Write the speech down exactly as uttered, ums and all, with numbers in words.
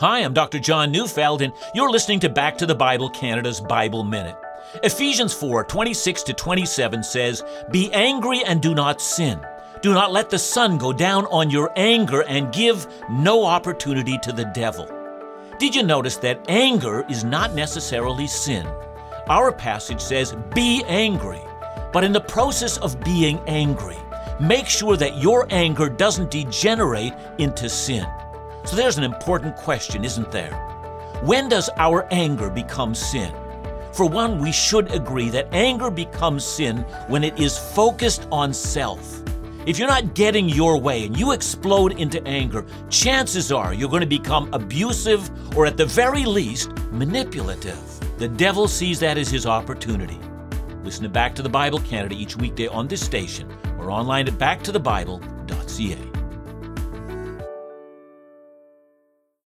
Hi, I'm Doctor John Neufeld, and you're listening to Back to the Bible Canada's Bible Minute. Ephesians four twenty-six to twenty-seven says, "Be angry and do not sin. Do not let the sun go down on your anger, and give no opportunity to the devil." Did you notice that anger is not necessarily sin? Our passage says, "Be angry." But in the process of being angry, make sure that your anger doesn't degenerate into sin. So there's an important question, isn't there? When does our anger become sin? For one, we should agree that anger becomes sin when it is focused on self. If you're not getting your way and you explode into anger, chances are you're going to become abusive or, at the very least, manipulative. The devil sees that as his opportunity. Listen to Back to the Bible Canada each weekday on this station or online at back to the bible dot c a.